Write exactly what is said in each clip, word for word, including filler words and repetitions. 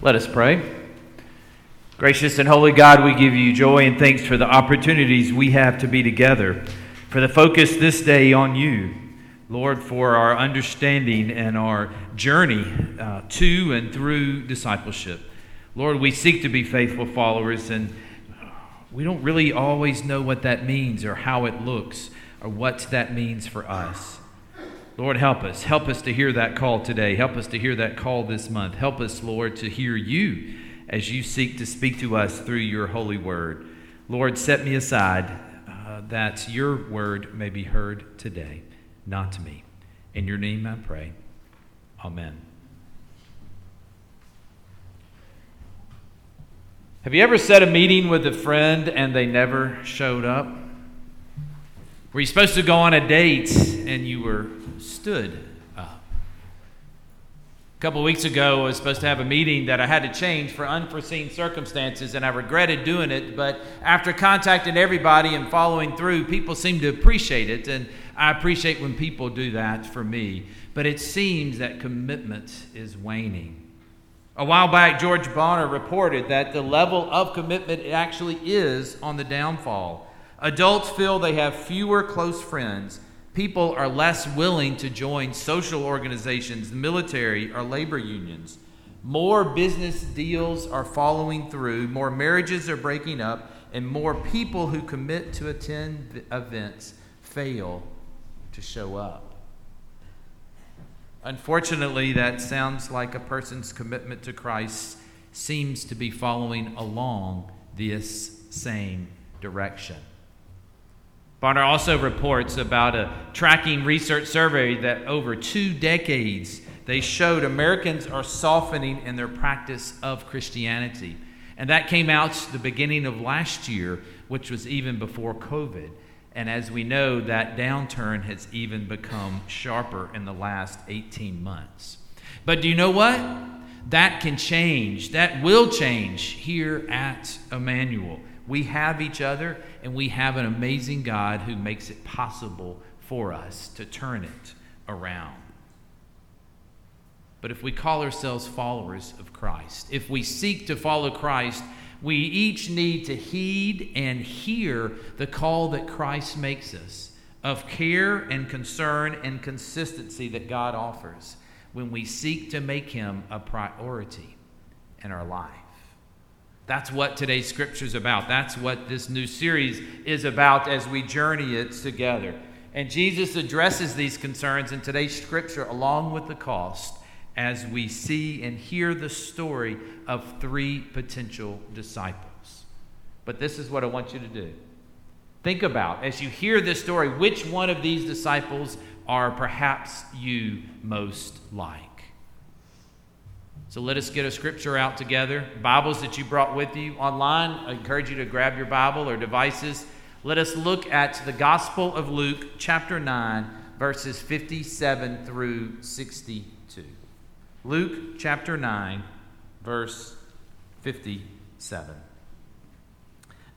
Let us pray. Gracious and holy God, we give you joy and thanks for the opportunities we have to be together, for the focus this day on you, Lord, for our understanding and our journey uh, to and through discipleship. Lord, we seek to be faithful followers, and we don't really always know what that means or how it looks or what that means for us. Lord, help us. Help us to hear that call today. Help us to hear that call this month. Help us, Lord, to hear you as you seek to speak to us through your holy word. Lord, set me aside uh, that your word may be heard today, not to me. In your name I pray. Amen. Have you ever set a meeting with a friend and they never showed up? Were you supposed to go on a date and you were stood up? A couple of weeks ago, I was supposed to have a meeting that I had to change for unforeseen circumstances, and I regretted doing it, but after contacting everybody and following through, people seemed to appreciate it, and I appreciate when people do that for me. But it seems that commitment is waning. A while back, George Bonner reported that the level of commitment actually is on the downfall. Adults feel they have fewer close friends. People are less willing to join social organizations, the military, or labor unions. More business deals are following through, more marriages are breaking up, and more people who commit to attend events fail to show up. Unfortunately, that sounds like a person's commitment to Christ seems to be following along this same direction. Barnard also reports about a tracking research survey that over two decades, they showed Americans are softening in their practice of Christianity. And that came out the beginning of last year, which was even before COVID. And as we know, that downturn has even become sharper in the last eighteen months. But do you know what? That can change. That will change here at Emmanuel. We have each other, and we have an amazing God who makes it possible for us to turn it around. But if we call ourselves followers of Christ, if we seek to follow Christ, we each need to heed and hear the call that Christ makes us of care and concern and consistency that God offers when we seek to make him a priority in our life. That's what today's scripture is about. That's what this new series is about as we journey it together. And Jesus addresses these concerns in today's scripture along with the cost, as we see and hear the story of three potential disciples. But this is what I want you to do. Think about, as you hear this story, which one of these disciples are perhaps you most like? So let us get a scripture out together. Bibles that you brought with you online, I encourage you to grab your Bible or devices. Let us look at the Gospel of Luke, chapter nine, verses fifty-seven through sixty-two. Luke chapter nine, verse fifty-seven.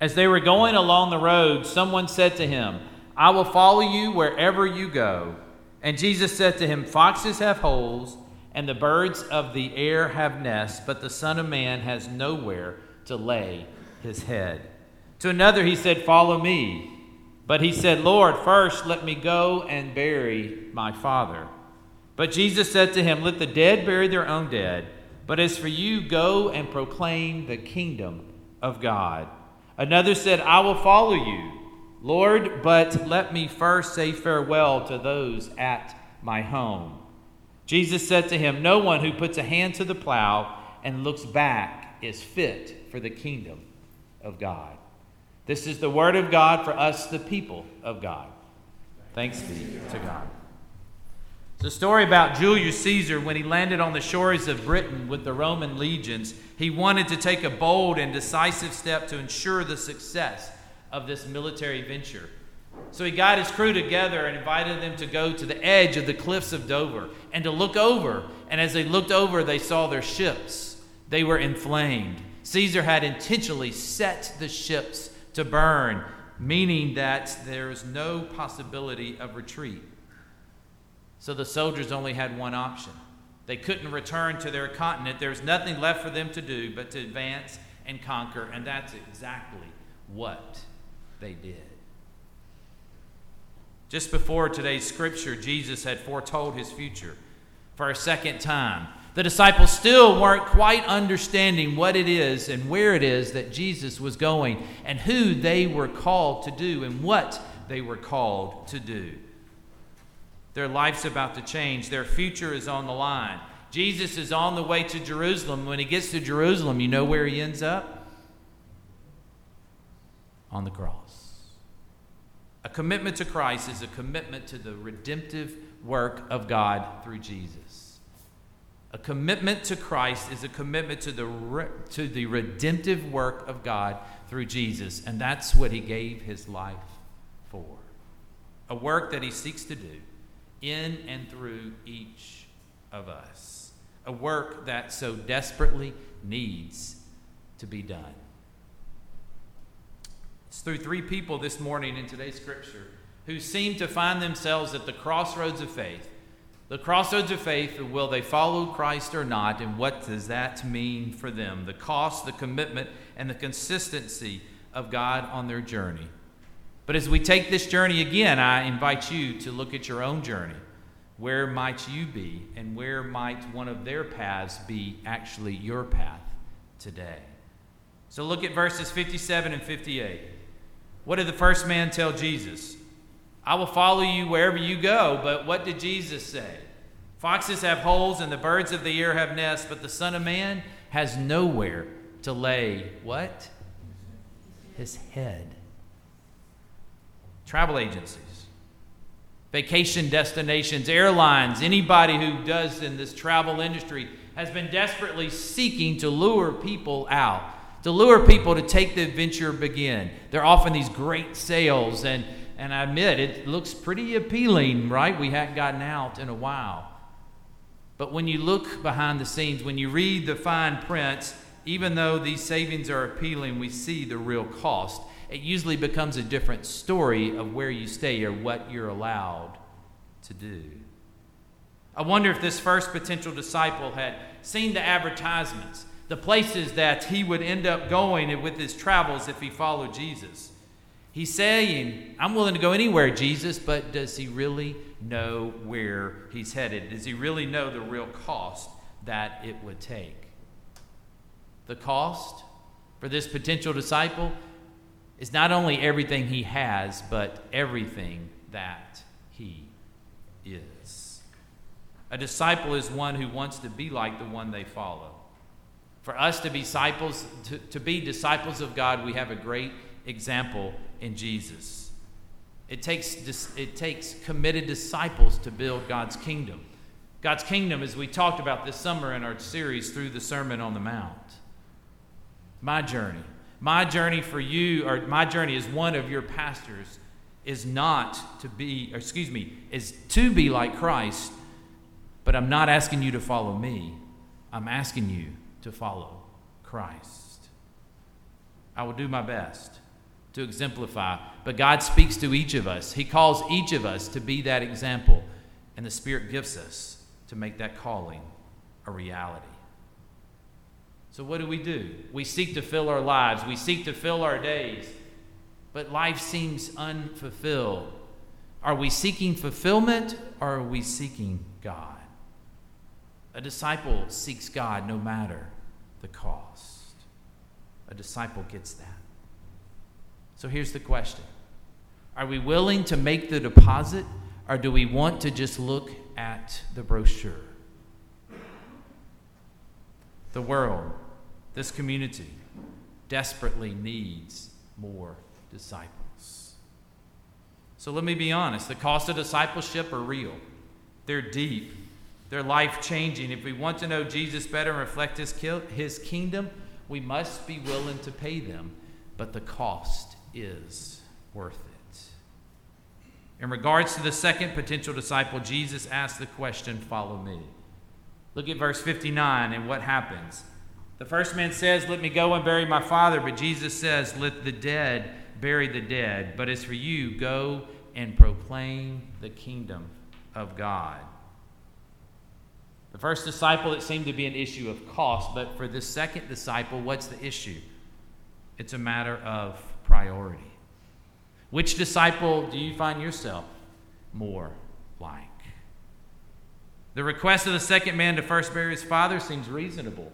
As they were going along the road, someone said to him, "I will follow you wherever you go." And Jesus said to him, "Foxes have holes, and the birds of the air have nests, but the Son of Man has nowhere to lay his head." To another he said, "Follow me." But he said, "Lord, first let me go and bury my father." But Jesus said to him, "Let the dead bury their own dead, but as for you, go and proclaim the kingdom of God." Another said, "I will follow you, Lord, but let me first say farewell to those at my home." Jesus said to him, "No one who puts a hand to the plow and looks back is fit for the kingdom of God." This is the word of God for us, the people of God. Thanks be to God. The story about Julius Caesar, when he landed on the shores of Britain with the Roman legions, he wanted to take a bold and decisive step to ensure the success of this military venture. So he got his crew together and invited them to go to the edge of the cliffs of Dover and to look over. And as they looked over, they saw their ships. They were inflamed. Caesar had intentionally set the ships to burn, meaning that there was no possibility of retreat. So the soldiers only had one option. They couldn't return to their continent. There's nothing left for them to do but to advance and conquer, and that's exactly what they did. Just before today's scripture, Jesus had foretold his future for a second time. The disciples still weren't quite understanding what it is and where it is that Jesus was going and who they were called to do and what they were called to do. Their life's about to change. Their future is on the line. Jesus is on the way to Jerusalem. When he gets to Jerusalem, you know where he ends up? On the cross. A commitment to Christ is a commitment to the redemptive work of God through Jesus. A commitment to Christ is a commitment to the, re- to the redemptive work of God through Jesus, and that's what he gave his life for. A work that he seeks to do in and through each of us, a work that so desperately needs to be done. It's through three people this morning in today's scripture who seem to find themselves at the crossroads of faith. The crossroads of faith, will they follow Christ or not, and what does that mean for them? The cost, the commitment, and the consistency of God on their journey. But as we take this journey again, I invite you to look at your own journey. Where might you be, and where might one of their paths be actually your path today? So look at verses fifty-seven and fifty-eight. What did the first man tell Jesus? I will follow you wherever you go, but what did Jesus say? Foxes have holes and the birds of the air have nests, but the Son of Man has nowhere to lay what? His head. Travel agencies, vacation destinations, airlines, anybody who does in this travel industry has been desperately seeking to lure people out, to lure people to take the adventure begin. There are often these great sales, and, and I admit it looks pretty appealing, right? We hadn't gotten out in a while. But when you look behind the scenes, when you read the fine print, even though these savings are appealing, we see the real cost. It usually becomes a different story of where you stay or what you're allowed to do. I wonder if this first potential disciple had seen the advertisements, the places that he would end up going with his travels if he followed Jesus. He's saying, I'm willing to go anywhere, Jesus, but does he really know where he's headed? Does he really know the real cost that it would take? The cost for this potential disciple is not only everything he has, but everything that he is. A disciple is one who wants to be like the one they follow. For us to be disciples, to, to be disciples of God, we have a great example in Jesus. It takes, it takes committed disciples to build God's kingdom. God's kingdom, as we talked about this summer in our series through the Sermon on the Mount. My journey. My journey for you, or my journey as one of your pastors, is not to be, or excuse me, is to be like Christ, but I'm not asking you to follow me. I'm asking you to follow Christ. I will do my best to exemplify, but God speaks to each of us. He calls each of us to be that example, and the Spirit gives us to make that calling a reality. So what do we do? We seek to fill our lives. We seek to fill our days. But life seems unfulfilled. Are we seeking fulfillment, or are we seeking God? A disciple seeks God no matter the cost. A disciple gets that. So here's the question. Are we willing to make the deposit, or do we want to just look at the brochure? The world, this community, desperately needs more disciples. So let me be honest. The costs of discipleship are real. They're deep. They're life-changing. If we want to know Jesus better and reflect his, his kingdom, we must be willing to pay them. But the cost is worth it. In regards to the second potential disciple, Jesus asked the question, follow me. Look at verse fifty-nine and what happens. The first man says, let me go and bury my father. But Jesus says, let the dead bury the dead. But as for you, go and proclaim the kingdom of God. The first disciple, it seemed to be an issue of cost, but for the second disciple, what's the issue? It's a matter of priority. Which disciple do you find yourself more like? The request of the second man to first bury his father seems reasonable,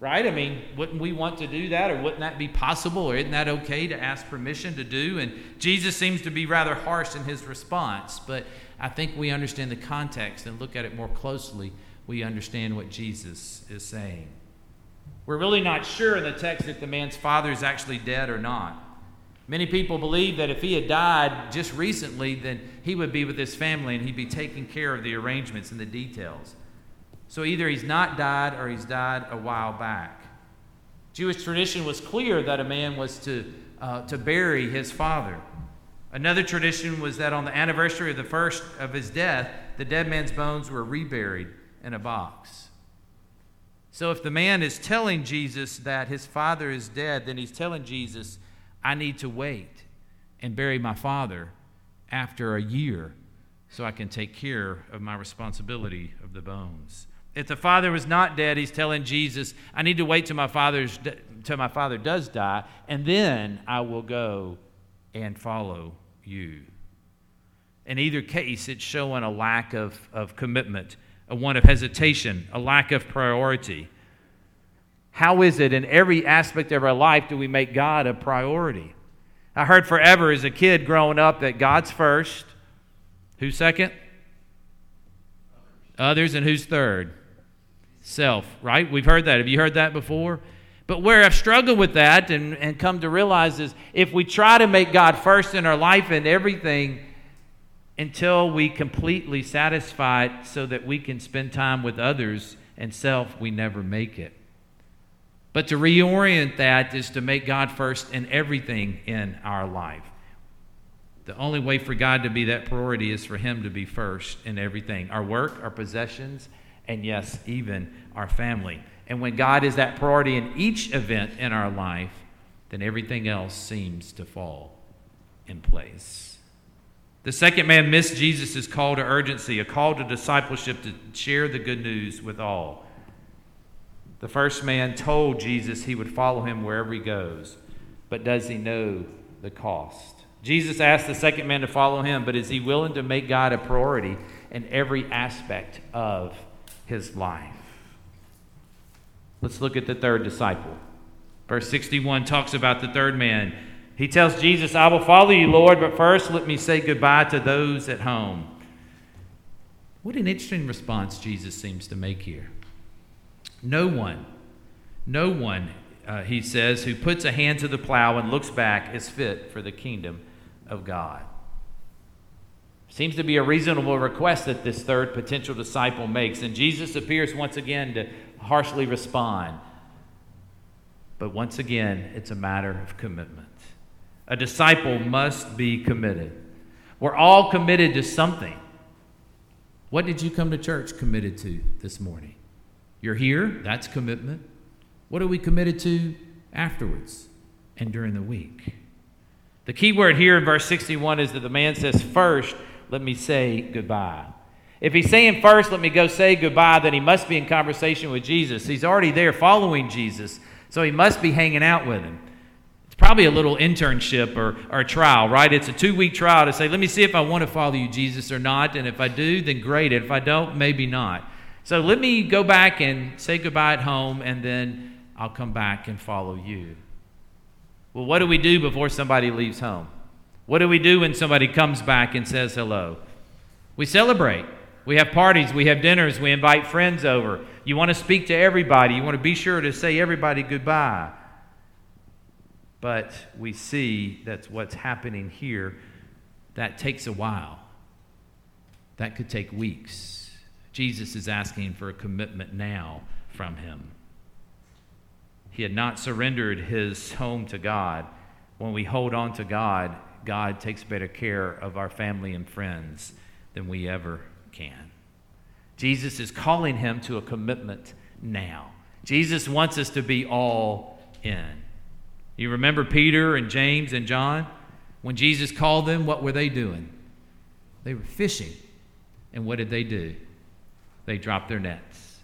right? I mean, wouldn't we want to do that, or wouldn't that be possible, or isn't that okay to ask permission to do? And Jesus seems to be rather harsh in his response, but I think we understand the context and look at it more closely. We understand what Jesus is saying. We're really not sure in the text if the man's father is actually dead or not. Many people believe that if he had died just recently, then he would be with his family and he'd be taking care of the arrangements and the details. So either he's not died or he's died a while back. Jewish tradition was clear that a man was to, uh, to bury his father. Another tradition was that on the anniversary of the first of his death, the dead man's bones were reburied in a box. So if the man is telling Jesus that his father is dead, then he's telling Jesus, I need to wait and bury my father after a year so I can take care of my responsibility of the bones. If the father was not dead, he's telling Jesus, I need to wait till my father's till my father does die, and then I will go and follow you. In either case, it's showing a lack of, of commitment, a one of hesitation, a lack of priority. How is it in every aspect of our life do we make God a priority? I heard forever as a kid growing up that God's first. Who's second? Others. And who's third? Self, right? We've heard that. Have you heard that before? But where I've struggled with that and, and come to realize is if we try to make God first in our life and everything until we completely satisfy it so that we can spend time with others and self, we never make it. But to reorient that is to make God first in everything in our life. The only way for God to be that priority is for Him to be first in everything. Our work, our possessions, and yes, even our family. And when God is that priority in each event in our life, then everything else seems to fall in place. The second man missed Jesus' call to urgency, a call to discipleship to share the good news with all. The first man told Jesus he would follow him wherever he goes, but does he know the cost? Jesus asked the second man to follow him, but is he willing to make God a priority in every aspect of his life? Let's look at the third disciple. Verse sixty-one talks about the third man. He tells Jesus, I will follow you, Lord, but first let me say goodbye to those at home. What an interesting response Jesus seems to make here. No one, no one, uh, he says, who puts a hand to the plow and looks back is fit for the kingdom of God. Seems to be a reasonable request that this third potential disciple makes. And Jesus appears once again to harshly respond. But once again, it's a matter of commitment. A disciple must be committed. We're all committed to something. What did you come to church committed to this morning? You're here, that's commitment. What are we committed to afterwards and during the week? The key word here in verse sixty-one is that the man says, first, let me say goodbye. If he's saying, first, let me go say goodbye, then he must be in conversation with Jesus. He's already there following Jesus, so he must be hanging out with him. It's probably a little internship or, or a trial, right? It's a two-week trial to say, let me see if I want to follow you, Jesus, or not. And if I do, then great. And if I don't, maybe not. So let me go back and say goodbye at home, and then I'll come back and follow you. Well, what do we do before somebody leaves home? What do we do when somebody comes back and says hello? We celebrate. We have parties. We have dinners. We invite friends over. You want to speak to everybody. You want to be sure to say everybody goodbye. But we see that's what's happening here. That takes a while. That could take weeks. Jesus is asking for a commitment now from him. He had not surrendered his home to God. When we hold on to God, God takes better care of our family and friends than we ever can. Jesus is calling him to a commitment now. Jesus wants us to be all in. You remember Peter and James and John? When Jesus called them, what were they doing? They were fishing. And what did they do? they dropped their nets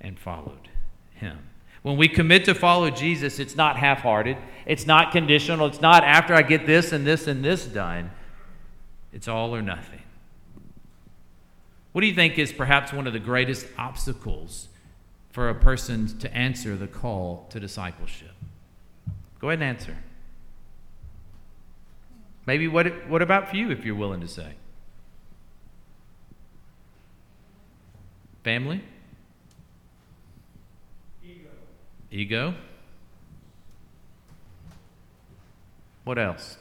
and followed him. When we commit to follow Jesus, it's not half-hearted. It's not conditional. It's not after I get this and this and this done. It's all or nothing. What do you think is perhaps one of the greatest obstacles for a person to answer the call to discipleship? Go ahead and answer. Maybe what what about for you, if you're willing to say? Family? Ego. Ego? What else?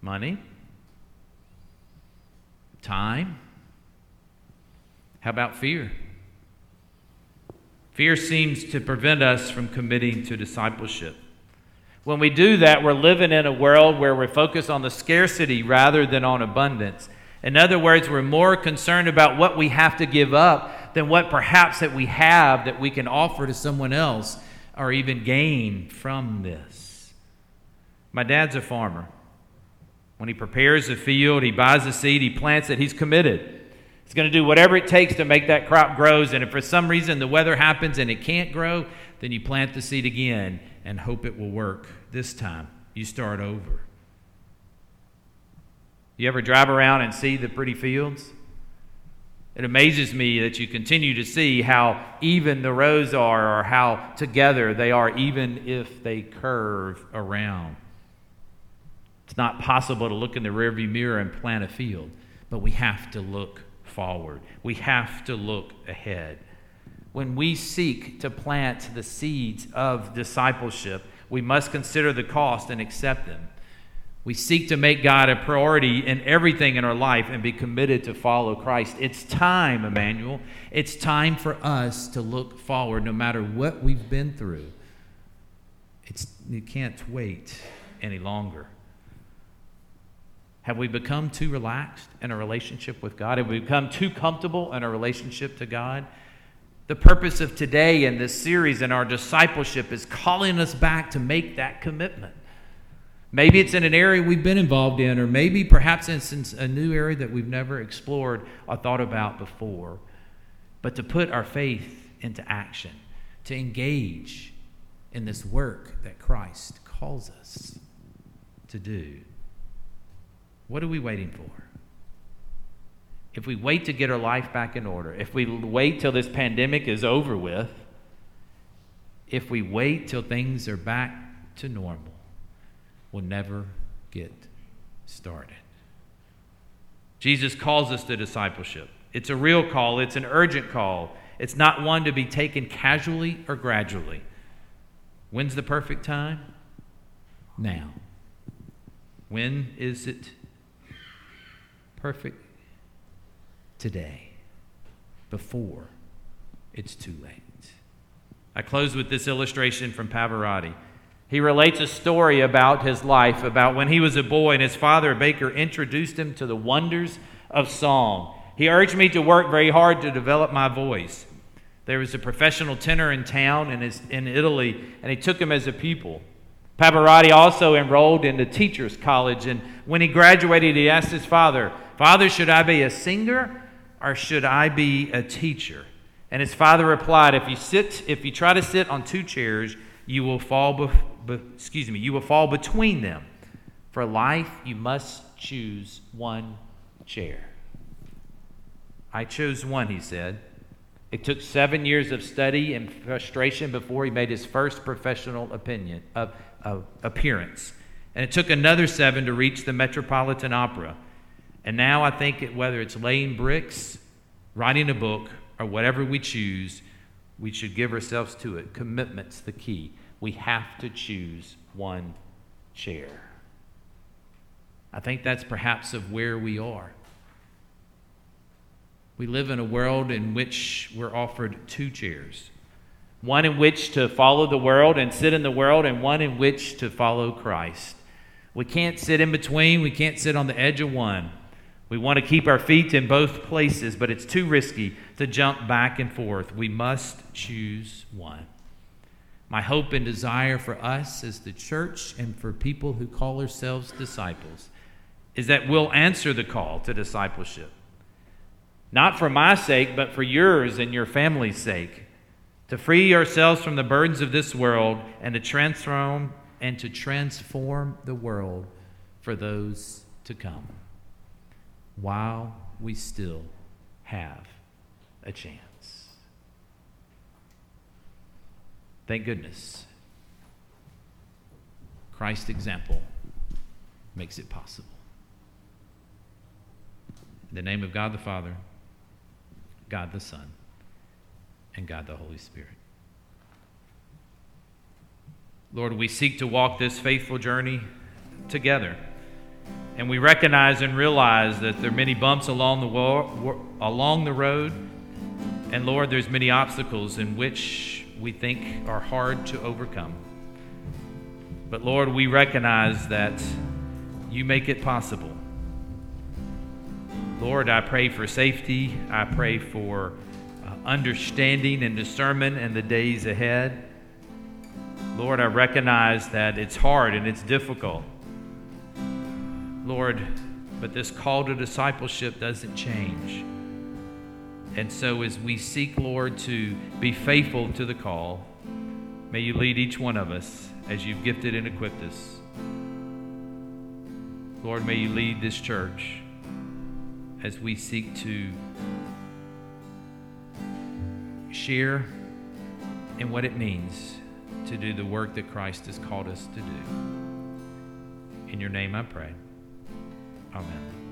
Money. Money? Time? How about fear? Fear seems to prevent us from committing to discipleship. When we do that, we're living in a world where we're focused on the scarcity rather than on abundance. In other words, we're more concerned about what we have to give up than what perhaps that we have that we can offer to someone else or even gain from this. My dad's a farmer. When he prepares a field, he buys a seed, he plants it, he's committed. It's going to do whatever it takes to make that crop grows. And if for some reason the weather happens and it can't grow, then you plant the seed again and hope it will work this time. You start over. You ever drive around and see the pretty fields? It amazes me that you continue to see how even the rows are or how together they are, even if they curve around. It's not possible to look in the rearview mirror and plant a field, but we have to look forward. We have to look ahead. When we seek to plant the seeds of discipleship, we must consider the cost and accept them. We seek to make God a priority in everything in our life and be committed to follow Christ. It's time, Emmanuel. It's time for us to look forward no matter what we've been through. It's, you can't wait any longer. Have we become too relaxed in a relationship with God? Have we become too comfortable in a relationship to God? The purpose of today in this series and our discipleship is calling us back to make that commitment. Maybe it's in an area we've been involved in, or maybe perhaps in a new area that we've never explored or thought about before. But to put our faith into action, to engage in this work that Christ calls us to do. What are we waiting for? If we wait to get our life back in order, if we wait till this pandemic is over with, if we wait till things are back to normal, we'll never get started. Jesus calls us to discipleship. It's a real call. It's an urgent call. It's not one to be taken casually or gradually. When's the perfect time? Now. When is it perfect? Today, before it's too late. I close with this illustration from Pavarotti. He relates a story about his life, about when he was a boy and his father, a baker, introduced him to the wonders of song. He urged me to work very hard to develop my voice. There was a professional tenor in town in, his, in Italy, and he took him as a pupil. Pavarotti also enrolled in the teacher's college, and when he graduated, he asked his father, "Father, should I be a singer or should I be a teacher?" And his father replied, "If you sit, if you try to sit on two chairs, you will fall. Be, be, excuse me, you will fall between them. For life, you must choose one chair." "I chose one," he said. It took seven years of study and frustration before he made his first professional opinion of, of appearance. And it took another seven to reach the Metropolitan Opera. And now I think it, whether it's laying bricks, writing a book, or whatever we choose, we should give ourselves to it. Commitment's the key. We have to choose one chair. I think that's perhaps of where we are. We live in a world in which we're offered two chairs. One in which to follow the world and sit in the world, and one in which to follow Christ. We can't sit in between. We can't sit on the edge of one. We want to keep our feet in both places, but it's too risky to jump back and forth. We must choose one. My hope and desire for us as the church and for people who call ourselves disciples is that we'll answer the call to discipleship. not for my sake, but for yours and your family's sake, to free yourselves from the burdens of this world and to transform and to transform the world for those to come, while we still have a chance. Thank goodness Christ's example makes it possible. In the name of God the Father, God the Son, and God the Holy Spirit. Lord, we seek to walk this faithful journey together. And we recognize and realize that there are many bumps along the, wo- along the road. And Lord, there's many obstacles in which we think are hard to overcome. But Lord, we recognize that you make it possible. Lord, I pray for safety. I pray for uh, understanding and discernment in the days ahead. Lord, I recognize that it's hard and it's difficult. Lord, but this call to discipleship doesn't change. And so as we seek, Lord, to be faithful to the call, may you lead each one of us as you've gifted and equipped us. Lord, may you lead this church as we seek to share in what it means to do the work that Christ has called us to do. In your name I pray. Amen.